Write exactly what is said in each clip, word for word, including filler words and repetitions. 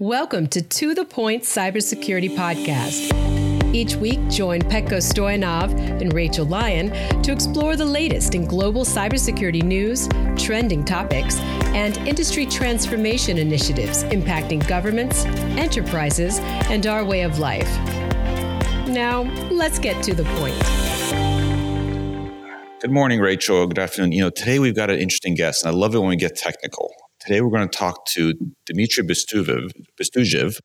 Welcome to To The Point Cybersecurity Podcast. Each week, join Petko Stoyanov and Rachel Lyon to explore the latest in global cybersecurity news, trending topics, and industry transformation initiatives impacting governments, enterprises, and our way of life. Now, let's get to the point. Good morning, Rachel. Good afternoon. You know, today we've got an interesting guest, and I love it when we get technical. Today, we're going to talk to Dmitry Bestuzhev,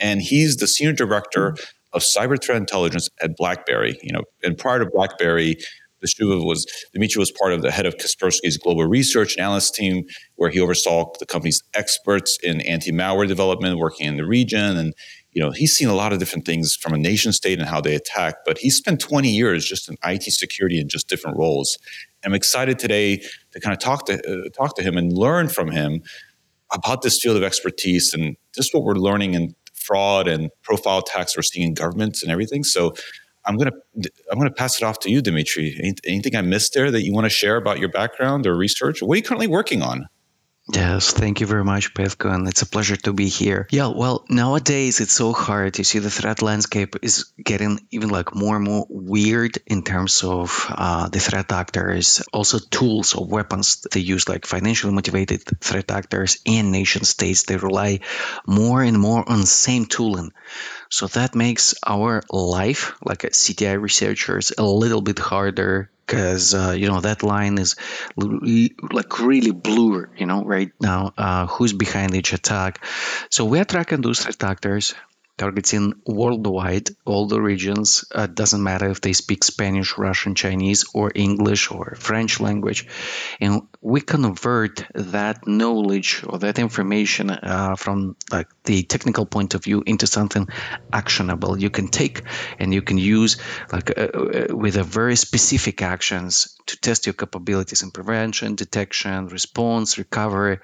and he's the Senior Director of Cyber Threat Intelligence at BlackBerry. You know, and prior to BlackBerry, Bestuzhev was Dmitry was part of the head of Kaspersky's global research and analyst team, where he oversaw the company's experts in anti-malware development, working in the region. And, you know, he's seen a lot of different things from a nation state and how they attack, but he spent twenty years just in I T security and just different roles. I'm excited today to kind of talk to uh, talk to him and learn from him about this field of expertise and just what we're learning in fraud and profile attacks we're seeing in governments and everything. So I'm gonna I'm gonna pass it off to you, Dmitry. Any, anything I missed there that you want to share about your background or research? What are you currently working on? Yes, thank you very much, Petko, and it's a pleasure to be here. Yeah, well, nowadays it's so hard. You see, the threat landscape is getting even like more and more weird in terms of uh, the threat actors, also tools or weapons they use, like financially motivated threat actors and nation states. They rely more and more on the same tooling. So that makes our life, like C T I researchers, a little bit harder because, uh, you know, that line is like really blurred, you know, right now, uh, who's behind each attack. So we are tracking those threat actors, targeting worldwide, all the regions. It uh, doesn't matter if they speak Spanish, Russian, Chinese, or English, or French language. And we convert that knowledge or that information uh, from like the technical point of view into something actionable you can take and you can use like uh, with a very specific actions to test your capabilities in prevention, detection, response, recovery.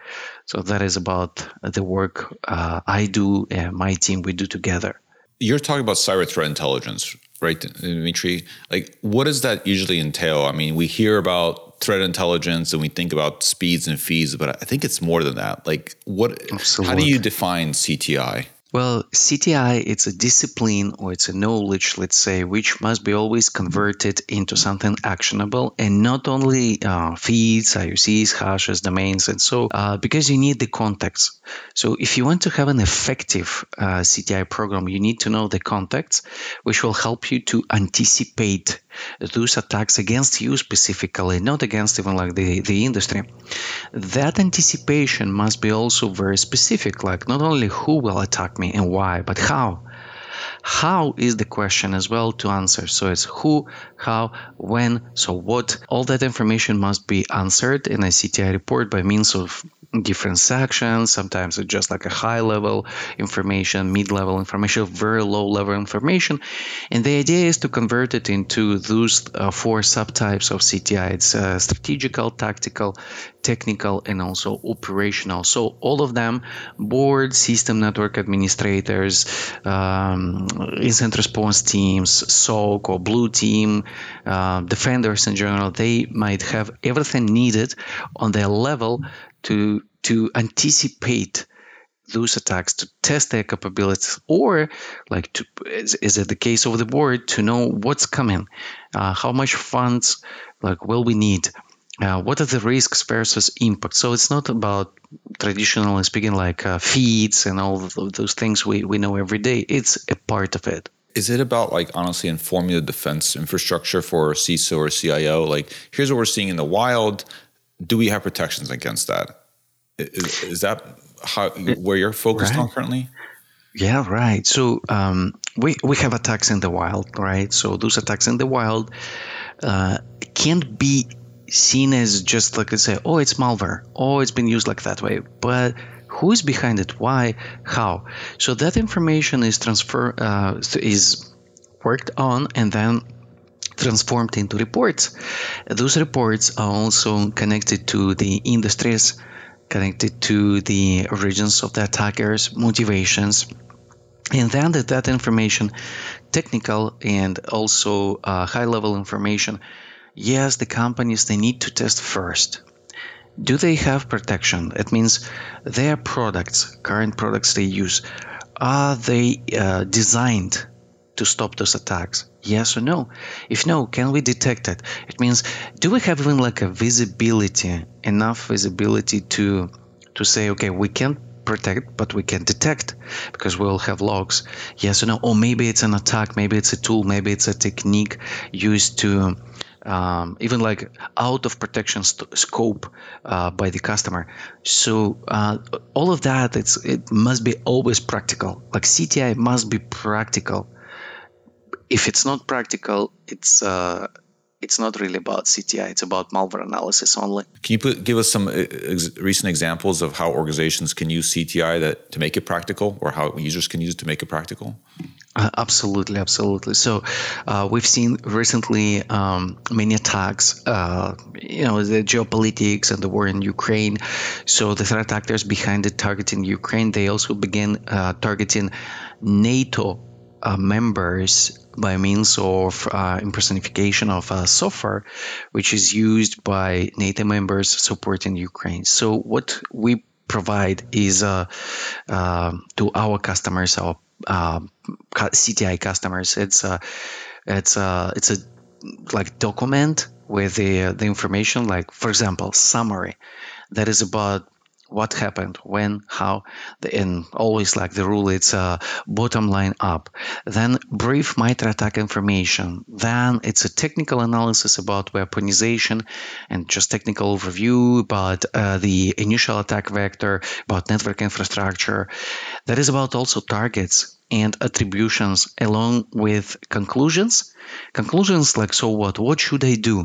So that is about the work uh, I do and my team, we do together. Together. You're talking about cyber threat intelligence, right, Dmitry? Like, what does that usually entail? I mean, we hear about threat intelligence and we think about speeds and fees, but I think it's more than that. Like, what? Absolutely. How do you define C T I? Well, C T I, it's a discipline or it's a knowledge, let's say, which must be always converted into something actionable, and not only uh, feeds, I U Cs, hashes, domains, and so uh, because you need the context. So if you want to have an effective uh, C T I program, you need to know the context, which will help you to anticipate those attacks against you specifically, not against even like the, the industry. That anticipation must be also very specific, like not only who will attack me and why, but how. How is the question as well to answer. So it's who, how, when, so what. All that information must be answered in a C T I report by means of different sections. Sometimes it's just like a high-level information, mid-level information, very low-level information. And the idea is to convert it into those uh, four subtypes of C T I. It's uh, strategical, tactical, technical, and also operational. So all of them, board, system network administrators, um, incident response teams, S O C or blue team, uh, defenders in general, they might have everything needed on their level to to anticipate those attacks, to test their capabilities, or like to, is, is it the case of the board, to know what's coming, uh, how much funds like will we need, uh, what are the risks versus impact. So it's not about traditionally speaking like uh, feeds and all of those things we, we know every day. It's a part of it. Is it about like honestly informing the defense infrastructure for C I S O or C I O? Like, here's what we're seeing in the wild. Do we have protections against that? Is, is that how, where you're focused right on currently? Yeah, right. So um, we we have attacks in the wild, right? So those attacks in the wild uh, can't be seen as just like I say, oh, it's malware, oh, it's been used like that way, but who is behind it? Why? How? So that information is transfer uh, is worked on and then transformed into reports. Those reports are also connected to the industries, connected to the origins of the attackers, motivations, and then that, that information, technical and also uh, high-level information. Yes, the companies, they need to test first. do they have protection? That means their products, current products they use, are they uh, designed to stop those attacks? Yes or no? If no, can we detect it? It means, do we have even like a visibility, enough visibility to to say, okay, we can't protect, but we can detect because we'll have logs. Yes or no? Or maybe it's an attack, maybe it's a tool, maybe it's a technique used to um, even like out of protection st- scope uh, by the customer. So uh, all of that, it's it must be always practical. Like C T I must be practical. If it's not practical, it's uh, it's not really about C T I. It's about malware analysis only. Can you put, give us some ex- recent examples of how organizations can use C T I that to make it practical, or how users can use it to make it practical? Uh, absolutely, absolutely. So uh, we've seen recently um, many attacks. Uh, you know, the geopolitics and the war in Ukraine. So the threat actors behind the targeting Ukraine, they also began uh, targeting NATO Uh, members by means of uh, impersonification of uh, software, which is used by NATO members supporting Ukraine. So what we provide is uh, uh, to our customers, our uh, C T I customers, it's a, it's a, it's a like document with the the information, like for example, summary that is about what happened, when, how, and always like the rule, it's a bottom line up. Then brief MITRE attack information. Then it's a technical analysis about weaponization and just technical overview about uh, the initial attack vector, about network infrastructure. That is about also targets and attributions along with conclusions. Conclusions like, so what? What should I do?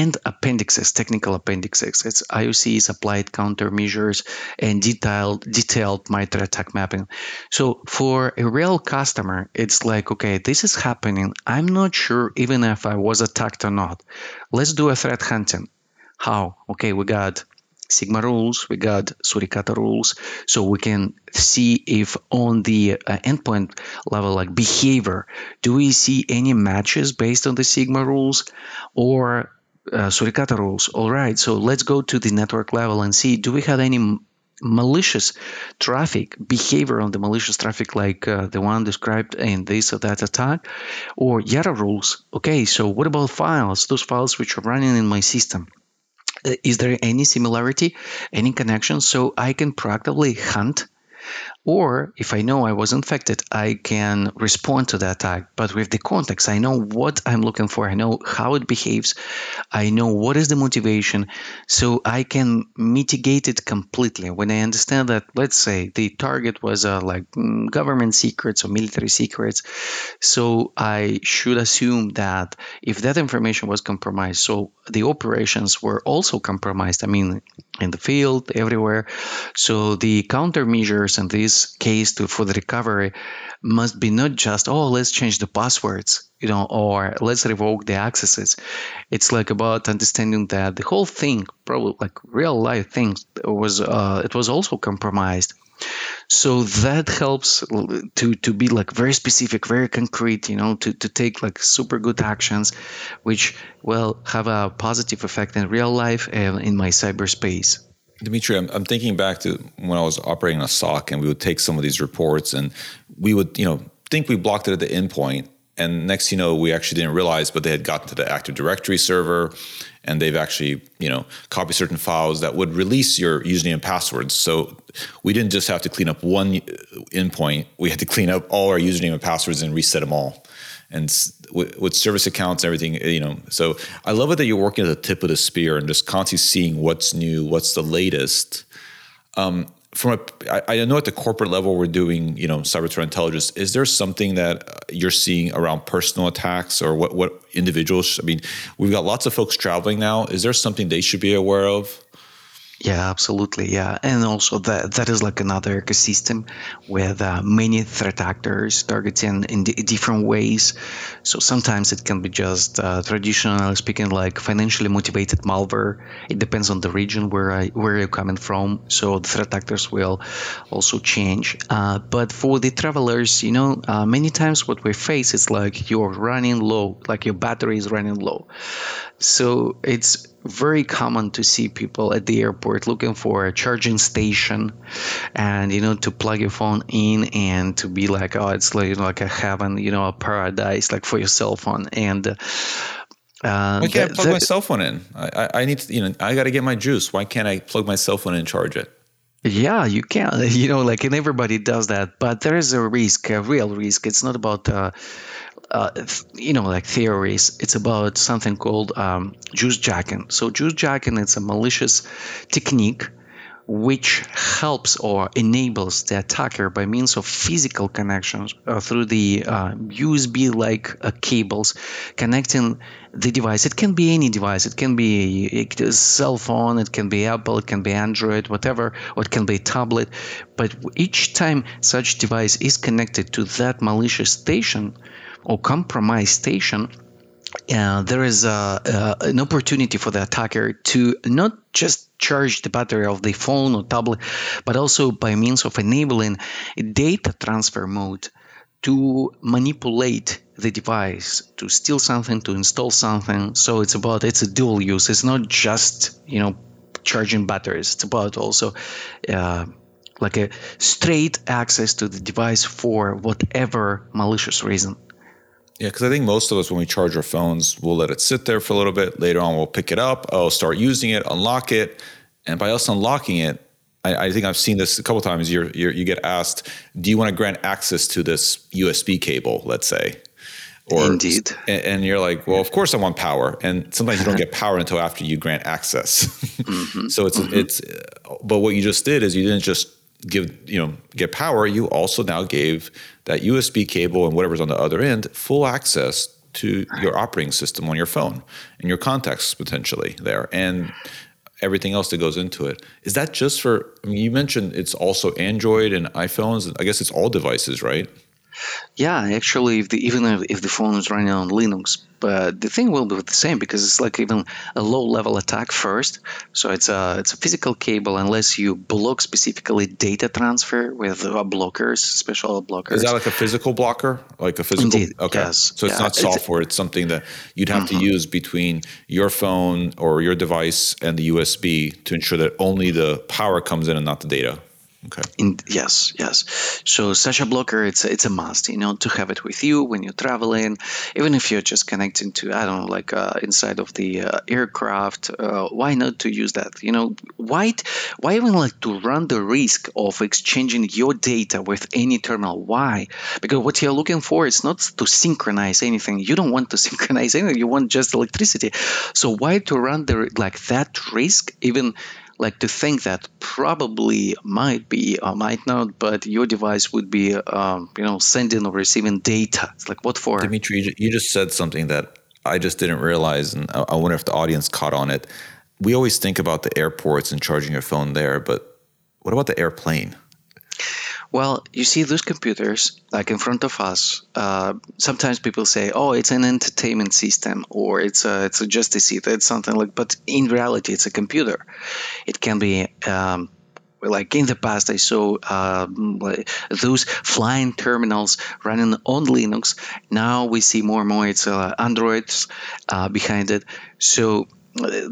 And appendixes, technical appendixes. It's I O Cs, applied countermeasures, and detailed detailed MITRE attack mapping. So for a real customer, it's like, okay, this is happening. I'm not sure even if I was attacked or not. Let's do a threat hunting. How? Okay, we got Sigma rules, we got Suricata rules, so we can see if on the uh, endpoint level, like behavior, do we see any matches based on the Sigma rules or uh, Suricata rules? All right, so let's go to the network level and see, do we have any m- malicious traffic, behavior on the malicious traffic like uh, the one described in this or that attack? Or Yara rules, okay, so what about files, those files which are running in my system? Is there any similarity, any connection? So I can proactively hunt, or if I know I was infected, I can respond to the attack. But with the context, I know what I'm looking for. I know how it behaves. I know what is the motivation. So I can mitigate it completely. When I understand that, let's say the target was uh, like government secrets or military secrets. So I should assume that if that information was compromised, so the operations were also compromised. I mean, in the field, everywhere. So the countermeasures in this case to, for the recovery must be not just, oh, let's change the passwords, you know, or let's revoke the accesses. It's like about understanding that the whole thing, probably like real life things, was uh, it was also compromised. So that helps to to be like very specific, very concrete, you know, to, to take like super good actions, which will have a positive effect in real life and in my cyberspace. Dmitry, I'm, I'm thinking back to when I was operating a S O C, and we would take some of these reports, and we would, you know, think we blocked it at the endpoint, and next you know we actually didn't realize, but they had gotten to the Active Directory server, and they've actually, you know, copied certain files that would release your username and passwords. So we didn't just have to clean up one endpoint; we had to clean up all our username and passwords and reset them all, and with service accounts, everything, you know. So I love it that you're working at the tip of the spear and just constantly seeing what's new, what's the latest. Um, from a, I, I know at the corporate level we're doing, you know, cyber threat intelligence. Is there something that you're seeing around personal attacks or what, what individuals? I mean, we've got lots of folks traveling now. Is there something they should be aware of? Yeah, absolutely. Yeah. And also that that is like another ecosystem with uh, many threat actors targeting in d- different ways. So sometimes it can be just uh, traditional, speaking like financially motivated malware. It depends on the region where I, where you're coming from. So the threat actors will also change. Uh, but for the travelers, you know, uh, many times what we face is like you're running low, like your battery is running low. So it's very common to see people at the airport looking for a charging station, and you know, to plug your phone in and to be like, oh, it's like, you know, like a heaven, you know, a paradise, like for your cell phone. And uh, why can't that, I plug that, my cell phone in? I, I need to, you know, I got to get my juice. Why can't I plug my cell phone in and charge it? Yeah, you can, you know, like, and everybody does that, but there is a risk, a real risk. It's not about, uh, uh, you know, like theories. It's about something called um, juice jacking. So juice jacking, it's a malicious technique which helps or enables the attacker by means of physical connections uh, through the uh, U S B-like uh, cables connecting the device. It can be any device. It can be a, a cell phone. It can be Apple. It can be Android, whatever. Or it can be a tablet. But each time such device is connected to that malicious station or compromised station, Uh, there is uh, uh, an opportunity for the attacker to not just charge the battery of the phone or tablet, but also by means of enabling data transfer mode to manipulate the device, to steal something, to install something. So it's about, it's a dual use. It's not just, you know, charging batteries. It's about also uh, like a straight access to the device for whatever malicious reason. Yeah, because I think most of us, when we charge our phones, we'll let it sit there for a little bit. Later on, we'll pick it up. I'll start using it, unlock it. And by us unlocking it, I, I think I've seen this a couple of times. You're, you're, you get asked, do you want to grant access to this U S B cable, let's say? Or, Indeed. And, and you're like, well, of course I want power. And sometimes you don't get power until after you grant access. mm-hmm. So it's mm-hmm. it's. But what you just did is you didn't just give, you know, get power, you also now gave that U S B cable and whatever's on the other end full access to your operating system on your phone and your contacts potentially there and everything else that goes into it. Is that just for, I mean, you mentioned it's also Android and iPhones. I guess it's all devices, right? Yeah, actually, if the, even if the phone is running on Linux, but the thing will be the same because it's like even a low-level attack first. So it's a it's a physical cable unless you block specifically data transfer with blockers, special blockers. Is that like a physical blocker? Like a physical? Indeed, okay. Yes. So it's yeah. not software. It's, it's something that you'd have mm-hmm. to use between your phone or your device and the U S B to ensure that only the power comes in and not the data. Okay. In, yes, yes. So such a blocker, it's a, it's a must, you know, to have it with you when you're traveling, even if you're just connecting to, I don't know, like uh, inside of the uh, aircraft. Uh, why not to use that? You know, why why even like to run the risk of exchanging your data with any terminal? Why? Because what you're looking for is not to synchronize anything. You don't want to synchronize anything. You want just electricity. So why to run the like that risk even? Like to think that probably might be or might not, but your device would be, um, you know, sending or receiving data. It's like, what for? Dmitry, you just said something that I just didn't realize, and I wonder if the audience caught on it. We always think about the airports and charging your phone there, but what about the airplane? Well, you see those computers like in front of us. Uh, sometimes people say, "Oh, it's an entertainment system," or "It's a, it's a just a seat." It's something like, but in reality, it's a computer. It can be um, like in the past. I saw uh, those flying terminals running on Linux. Now we see more and more it's uh, Androids uh, behind it. So.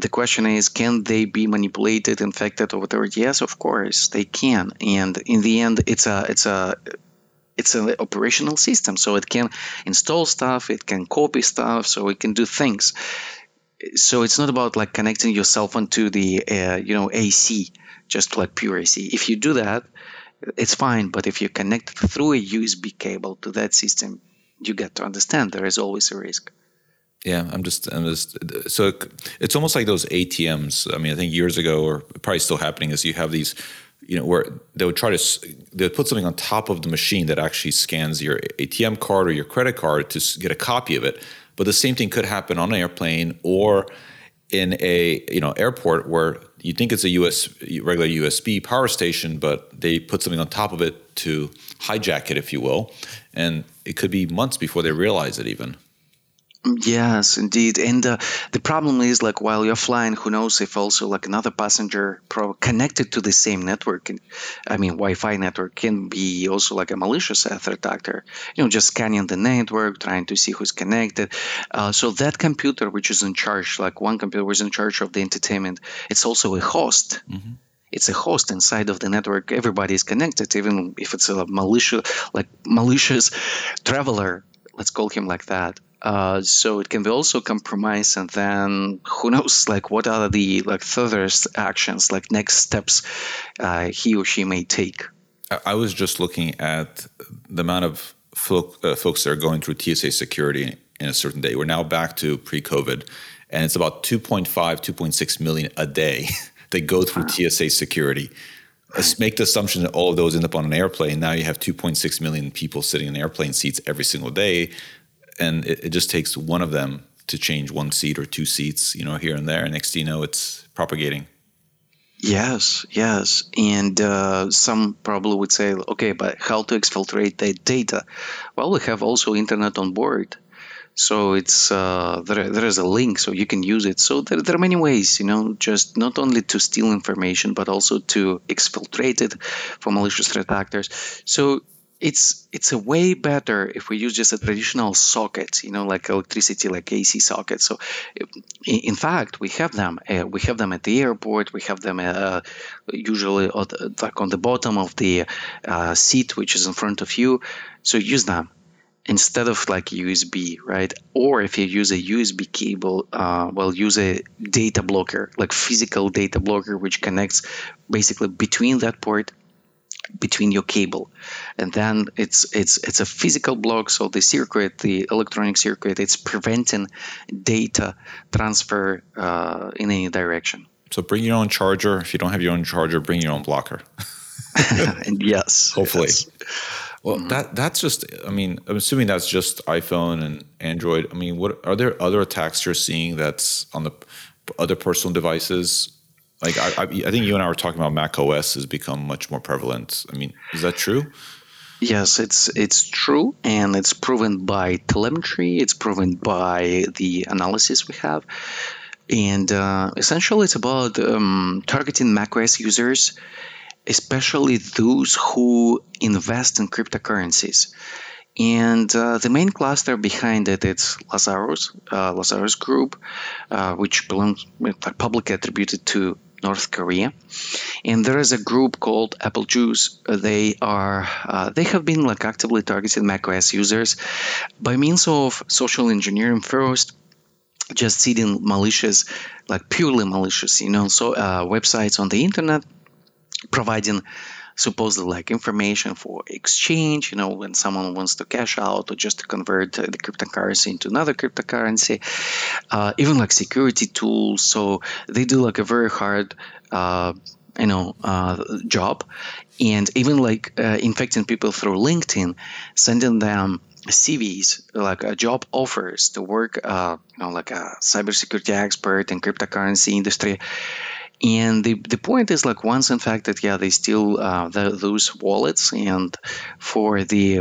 The question is, can they be manipulated, infected, or whatever? Yes, of course they can. And in the end, it's a it's a it's an operational system, so it can install stuff, it can copy stuff, so it can do things. So it's not about like connecting your cell phone to the uh, you know A C, just like pure A C. If you do that, it's fine. But if you connect through a U S B cable to that system, you got to understand there is always a risk. Yeah, I'm just, I'm just, so it's almost like those A T Ms. I mean, I think years ago, or probably still happening, is you have these, you know, where they would try to, they would put something on top of the machine that actually scans your A T M card or your credit card to get a copy of it. But the same thing could happen on an airplane or in a, you know, airport where you think it's a U S, regular U S B power station, but they put something on top of it to hijack it, if you will. And it could be months before they realize it even. Yes, indeed. And uh, the problem is, like, while you're flying, who knows if also like another passenger pro- connected to the same network, and, I mean, Wi-Fi network, can be also like a malicious threat actor, you know, just scanning the network, trying to see who's connected. Uh, so that computer, which is in charge, like one computer was in charge of the entertainment, it's also a host. Mm-hmm. It's a host inside of the network. Everybody is connected, even if it's a malicious, like malicious traveler, let's call him like that. Uh, so it can be also compromised, and then who knows, like, what are the like further actions, like next steps uh, he or she may take. I was just looking at the amount of folk, uh, folks that are going through T S A security in a certain day. We're now back to pre-COVID, and it's about two point five, two point six million a day that go through wow. T S A security. Let's make the assumption that all of those end up on an airplane. Now you have two point six million people sitting in airplane seats every single day. And it, it just takes one of them to change one seat or two seats, you know, here and there. And next thing you know, it's propagating. Yes, yes. And uh, some probably would say, okay, but how to exfiltrate that data? Well, we have also internet on board. So it's uh, there. There is a link, so you can use it. So there, there are many ways, you know, just not only to steal information, but also to exfiltrate it for malicious threat actors. So It's it's a way better if we use just a traditional socket, you know, like electricity, like A C sockets. So, in fact, we have them. Uh, we have them at the airport. We have them uh, usually at, like on the bottom of the uh, seat, which is in front of you. So use them instead of like U S B, right? Or if you use a U S B cable, uh, well, use a data blocker, like physical data blocker, which connects basically between that port. Between your cable, and then it's it's it's a physical block. So the circuit, the electronic circuit, it's preventing data transfer uh, in any direction. So bring your own charger. If you don't have your own charger, bring your own blocker. And yes, hopefully. Yes. Well, mm-hmm. that that's just. I mean, I'm assuming that's just iPhone and Android. I mean, what are there other attacks you're seeing that's on the other personal devices? Like I, I think you and I were talking about macOS has become much more prevalent. I mean, is that true? Yes, it's it's true, and it's proven by telemetry. It's proven by the analysis we have, and uh, essentially, it's about um, targeting macOS users, especially those who invest in cryptocurrencies. And uh, the main cluster behind it is Lazarus, uh, Lazarus Group, uh, which belongs publicly attributed to North Korea. And there is a group called Apple Juice. They are uh, they have been like actively targeting macOS users by means of social engineering first, just seeding malicious, like purely malicious, you know, so uh, websites on the internet providing supposedly like information for exchange, you know, when someone wants to cash out or just to convert the cryptocurrency into another cryptocurrency, uh, even like security tools. So they do like a very hard, uh, you know, uh, job, and even like uh, infecting people through LinkedIn, sending them C Vs, like a job offers to work, uh, you know, like a cybersecurity expert in cryptocurrency industry. And the, the point is, like, once in fact that, yeah, they steal uh, the, those wallets. And for the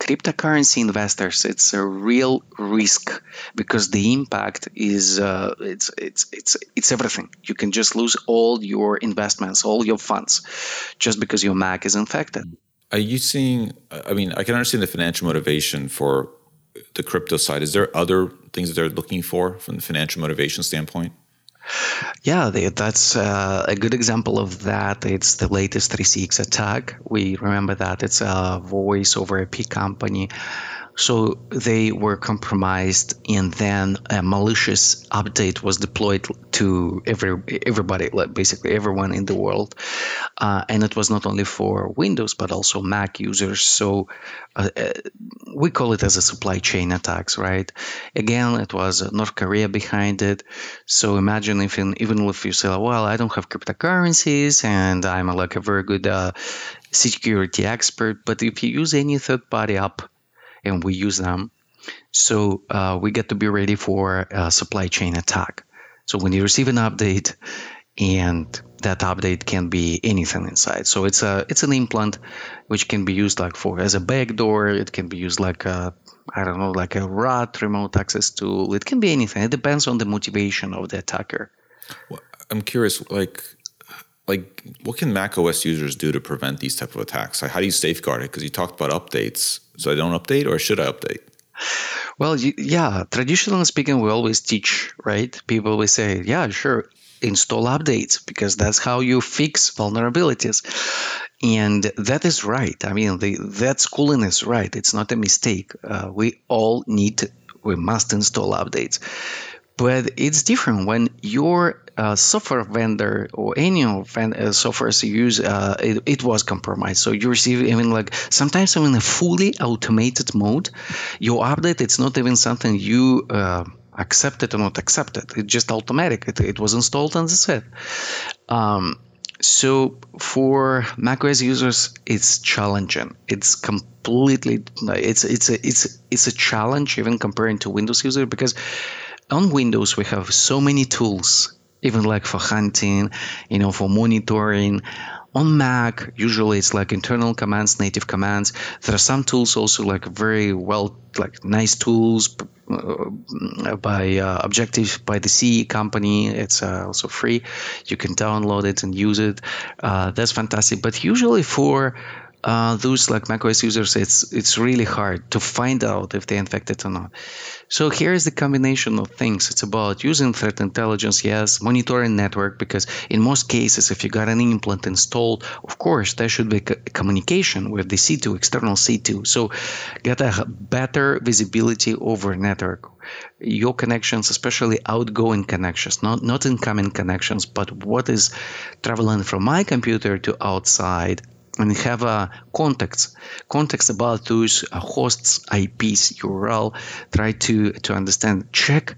cryptocurrency investors, it's a real risk because the impact is uh, it's it's it's it's everything. You can just lose all your investments, all your funds, just because your Mac is infected. Are you seeing? I mean, I can understand the financial motivation for the crypto side. Is there other things that they're looking for from the financial motivation standpoint? Yeah, they, that's uh, a good example of that. It's the latest three C X attack. We remember that it's a voice over I P company. So they were compromised, and then a malicious update was deployed to every everybody, like basically everyone in the world. Uh, and it was not only for Windows, but also Mac users. So uh, we call it as a supply chain attacks, right? Again, it was North Korea behind it. So imagine if in, even if you say, well, I don't have cryptocurrencies and I'm like a very good uh, security expert, but if you use any third party app, and we use them, so uh, we get to be ready for a supply chain attack. So when you receive an update and that update can be anything inside. So it's a it's an implant which can be used like for as a backdoor. It can be used like a I don't know like a R A T remote access tool. It can be anything. It depends on the motivation of the attacker. Well, I'm curious, like like what can macOS users do to prevent these type of attacks? Like, how do you safeguard it? Because you talked about updates, so I don't update, or should I update? Well, yeah, traditionally speaking, we always teach, right? People will say, yeah, sure, install updates, because that's how you fix vulnerabilities. And that is right. I mean, the, that schooling is right. It's not a mistake. Uh, we all need, we must install updates. But it's different when your uh, software vendor or any of uh, software you use, uh, it, it was compromised. So you receive, I mean, like sometimes even a fully automated mode, your update, it's not even something you uh, accepted or not accepted. It's just automatic. It, it was installed and that's it. Um, so for macOS users, it's challenging. It's completely, it's, it's, a, it's, it's a challenge even comparing to Windows users, because on Windows, we have so many tools, even like for hunting, you know, for monitoring. On Mac, usually it's like internal commands, native commands. There are some tools also like very well, like nice tools uh, by uh, Objective, by the C company. It's uh, also free. You can download it and use it. Uh, that's fantastic. But usually for Uh, those like macOS users, it's it's really hard to find out if they're infected or not. So here is the combination of things. It's about using threat intelligence, yes, monitoring network, because in most cases, if you got an implant installed, of course, there should be communication with the C two, external C two. So get a better visibility over network. Your connections, especially outgoing connections, not not incoming connections, but what is traveling from my computer to outside, and have uh, contacts, contacts about those uh, hosts, I Ps, U R L, try to, to understand, check,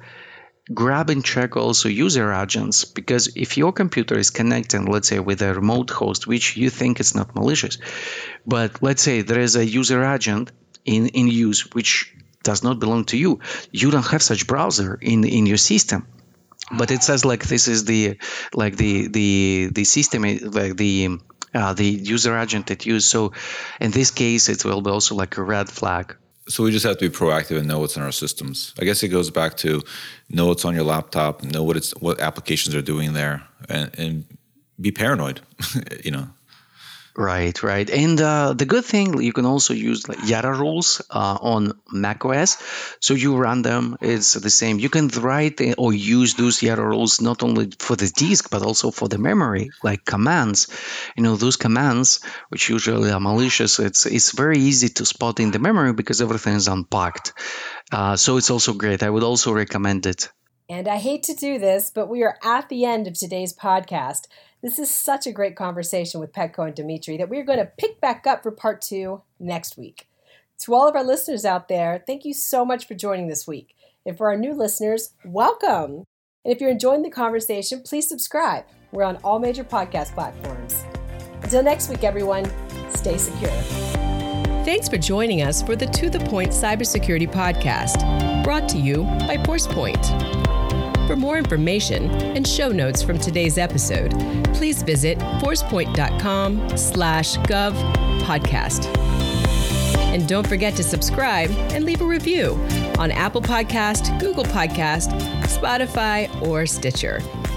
grab and check also user agents, because if your computer is connecting, let's say with a remote host, which you think is not malicious, but let's say there is a user agent in, in use, which does not belong to you, you don't have such browser in, in your system. But it says like this is the, like the, the, the system, like the, Uh, the user agent that you use. So in this case, it will be also like a red flag. So we just have to be proactive and know what's in our systems. I guess it goes back to know what's on your laptop, know what it's what applications are doing there, and, and be paranoid, you know. Right, right. And uh, the good thing, you can also use like Yara rules uh, on macOS. So you run them. It's the same. You can write or use those Yara rules not only for the disk, but also for the memory, like commands. You know, those commands, which usually are malicious, it's, it's very easy to spot in the memory because everything is unpacked. Uh, so it's also great. I would also recommend it. And I hate to do this, but we are at the end of today's podcast. This is such a great conversation with Petko and Dmitry that we're going to pick back up for part two next week. To all of our listeners out there, thank you so much for joining this week. And for our new listeners, welcome. And if you're enjoying the conversation, please subscribe. We're on all major podcast platforms. Until next week, everyone, stay secure. Thanks for joining us for the To The Point Cybersecurity Podcast, brought to you by Forcepoint. For more information and show notes from today's episode, please visit forcepoint.com slash gov podcast. And don't forget to subscribe and leave a review on Apple Podcast, Google Podcast, Spotify, or Stitcher.